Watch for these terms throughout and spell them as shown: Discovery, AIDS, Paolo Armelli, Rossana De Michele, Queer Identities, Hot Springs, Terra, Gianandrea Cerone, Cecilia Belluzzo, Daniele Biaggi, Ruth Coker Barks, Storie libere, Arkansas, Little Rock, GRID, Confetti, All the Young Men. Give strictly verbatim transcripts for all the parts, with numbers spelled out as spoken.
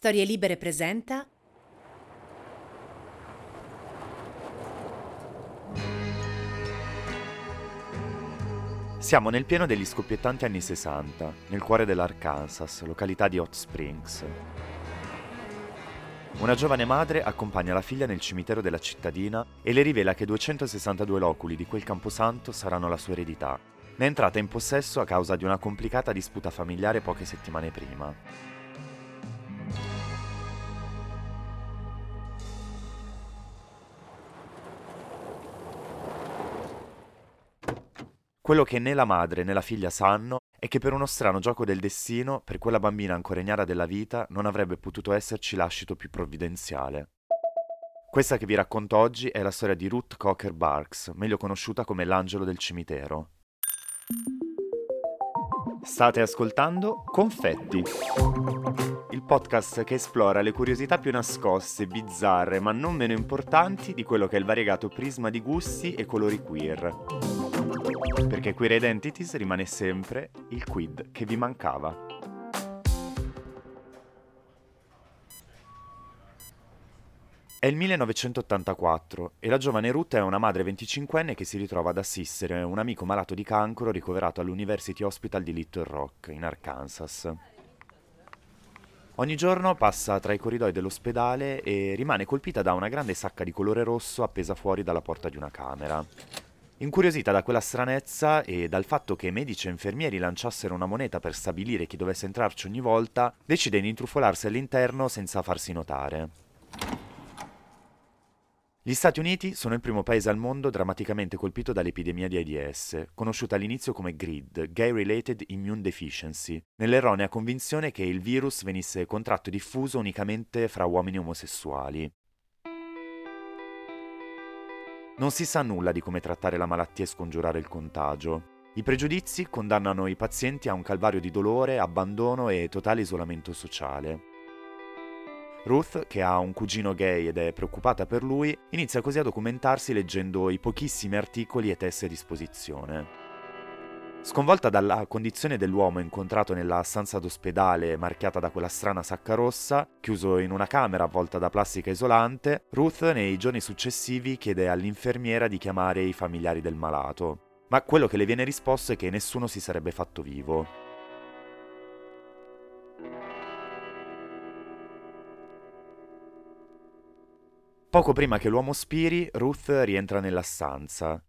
Storie libere presenta Siamo nel pieno degli scoppiettanti anni sessanta, nel cuore dell'Arkansas, località di Hot Springs. Una giovane madre accompagna la figlia nel cimitero della cittadina e le rivela che duecentosessantadue loculi di quel camposanto saranno la sua eredità. Ne è entrata in possesso a causa di una complicata disputa familiare poche settimane prima. Quello che né la madre né la figlia sanno è che per uno strano gioco del destino, per quella bambina ancora ignara della vita, non avrebbe potuto esserci lascito più provvidenziale. Questa che vi racconto oggi è la storia di Ruth Coker Barks, meglio conosciuta come l'angelo del cimitero. State ascoltando Confetti, il podcast che esplora le curiosità più nascoste, bizzarre, ma non meno importanti di quello che è il variegato prisma di gusti e colori queer. Perché Queer Identities rimane sempre il quid che vi mancava. È il millenovecentottantaquattro e la giovane Ruth è una madre venticinquenne che si ritrova ad assistere un amico malato di cancro ricoverato all'University Hospital di Little Rock, in Arkansas. Ogni giorno passa tra i corridoi dell'ospedale e rimane colpita da una grande sacca di colore rosso appesa fuori dalla porta di una camera. Incuriosita da quella stranezza e dal fatto che medici e infermieri lanciassero una moneta per stabilire chi dovesse entrarci ogni volta, decide di intrufolarsi all'interno senza farsi notare. Gli Stati Uniti sono il primo paese al mondo drammaticamente colpito dall'epidemia di AIDS, conosciuta all'inizio come GRID, Gay Related Immune Deficiency, nell'erronea convinzione che il virus venisse contratto e diffuso unicamente fra uomini omosessuali. Non si sa nulla di come trattare la malattia e scongiurare il contagio. I pregiudizi condannano i pazienti a un calvario di dolore, abbandono e totale isolamento sociale. Ruth, che ha un cugino gay ed è preoccupata per lui, inizia così a documentarsi leggendo i pochissimi articoli e testi a disposizione. Sconvolta dalla condizione dell'uomo incontrato nella stanza d'ospedale marchiata da quella strana sacca rossa, chiuso in una camera avvolta da plastica isolante, Ruth nei giorni successivi chiede all'infermiera di chiamare i familiari del malato, ma quello che le viene risposto è che nessuno si sarebbe fatto vivo. Poco prima che l'uomo spiri, Ruth rientra nella stanza.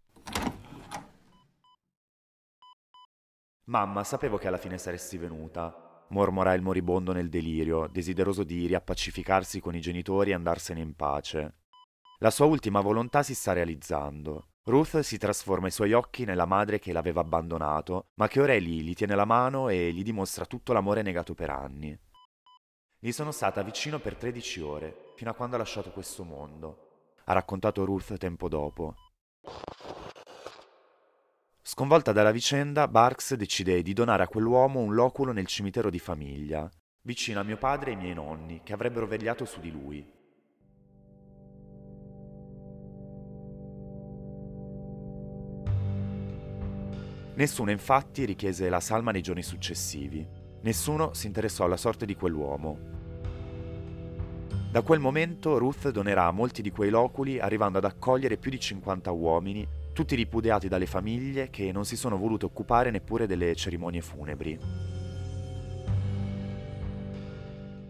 «Mamma, sapevo che alla fine saresti venuta», mormora il moribondo nel delirio, desideroso di riappacificarsi con i genitori e andarsene in pace. La sua ultima volontà si sta realizzando. Ruth si trasforma ai suoi occhi nella madre che l'aveva abbandonato, ma che ora è lì, gli tiene la mano e gli dimostra tutto l'amore negato per anni. «Gli sono stata vicino per tredici ore, fino a quando ha lasciato questo mondo», ha raccontato Ruth tempo dopo. Sconvolta dalla vicenda, Barks decide di donare a quell'uomo un loculo nel cimitero di famiglia, vicino a mio padre e ai miei nonni, che avrebbero vegliato su di lui. Nessuno, infatti, richiese la salma nei giorni successivi. Nessuno si interessò alla sorte di quell'uomo. Da quel momento Ruth donerà molti di quei loculi, arrivando ad accogliere più di cinquanta uomini, tutti ripudiati dalle famiglie che non si sono volute occupare neppure delle cerimonie funebri.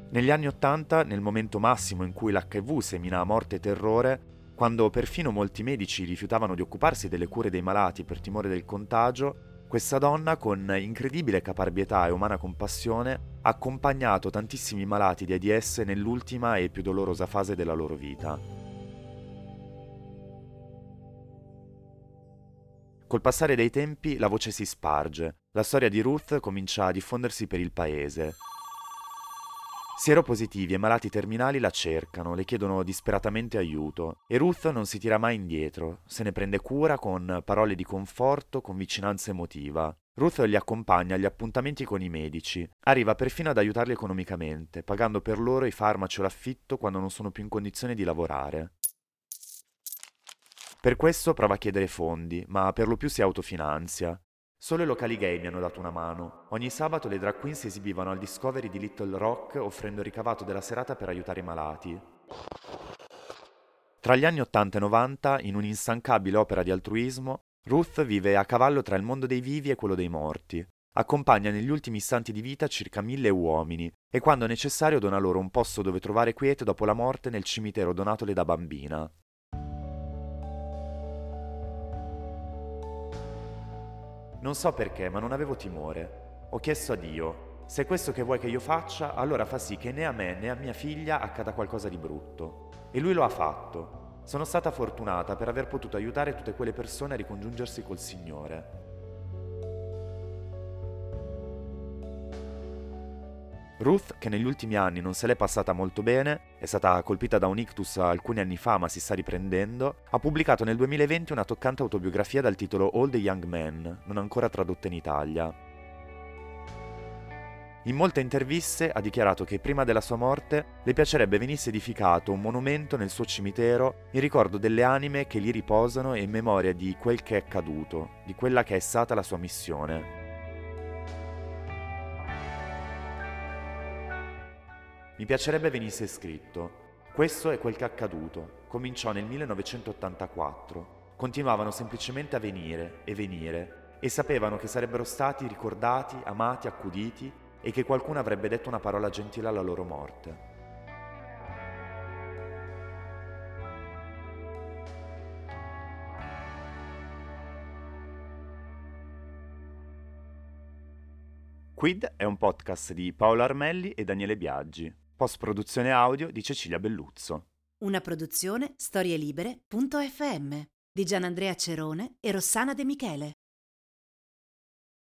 Negli anni Ottanta, nel momento massimo in cui l'acca i vu semina morte e terrore, quando perfino molti medici rifiutavano di occuparsi delle cure dei malati per timore del contagio, questa donna, con incredibile caparbietà e umana compassione, ha accompagnato tantissimi malati di AIDS nell'ultima e più dolorosa fase della loro vita. Col passare dei tempi la voce si sparge, la storia di Ruth comincia a diffondersi per il paese. Sieropositivi e malati terminali la cercano, le chiedono disperatamente aiuto e Ruth non si tira mai indietro, se ne prende cura con parole di conforto, con vicinanza emotiva. Ruth li accompagna agli appuntamenti con i medici, arriva perfino ad aiutarli economicamente, pagando per loro i farmaci o l'affitto quando non sono più in condizione di lavorare. Per questo prova a chiedere fondi, ma per lo più si autofinanzia. Solo i locali gay mi hanno dato una mano. Ogni sabato le drag queen si esibivano al Discovery di Little Rock offrendo il ricavato della serata per aiutare i malati. Tra gli anni ottanta e novanta, in un'instancabile opera di altruismo, Ruth vive a cavallo tra il mondo dei vivi e quello dei morti. Accompagna negli ultimi istanti di vita circa mille uomini e quando necessario dona loro un posto dove trovare quiete dopo la morte nel cimitero donatole da bambina. Non so perché, ma non avevo timore. Ho chiesto a Dio, se è questo che vuoi che io faccia, allora fa sì che né a me né a mia figlia accada qualcosa di brutto. E lui lo ha fatto. Sono stata fortunata per aver potuto aiutare tutte quelle persone a ricongiungersi col Signore. Ruth, che negli ultimi anni non se l'è passata molto bene, è stata colpita da un ictus alcuni anni fa ma si sta riprendendo, ha pubblicato nel duemilaventi una toccante autobiografia dal titolo All the Young Men, non ancora tradotta in Italia. In molte interviste ha dichiarato che prima della sua morte le piacerebbe venisse edificato un monumento nel suo cimitero in ricordo delle anime che lì riposano e in memoria di quel che è accaduto, di quella che è stata la sua missione. Mi piacerebbe venisse scritto. Questo è quel che è accaduto. Cominciò nel millenovecentottantaquattro. Continuavano semplicemente a venire e venire e sapevano che sarebbero stati ricordati, amati, accuditi e che qualcuno avrebbe detto una parola gentile alla loro morte. GRID è un podcast di Paolo Armelli e Daniele Biaggi. Post-produzione audio di Cecilia Belluzzo. Una produzione storie libere punto effe emme di Gianandrea Cerone e Rossana De Michele.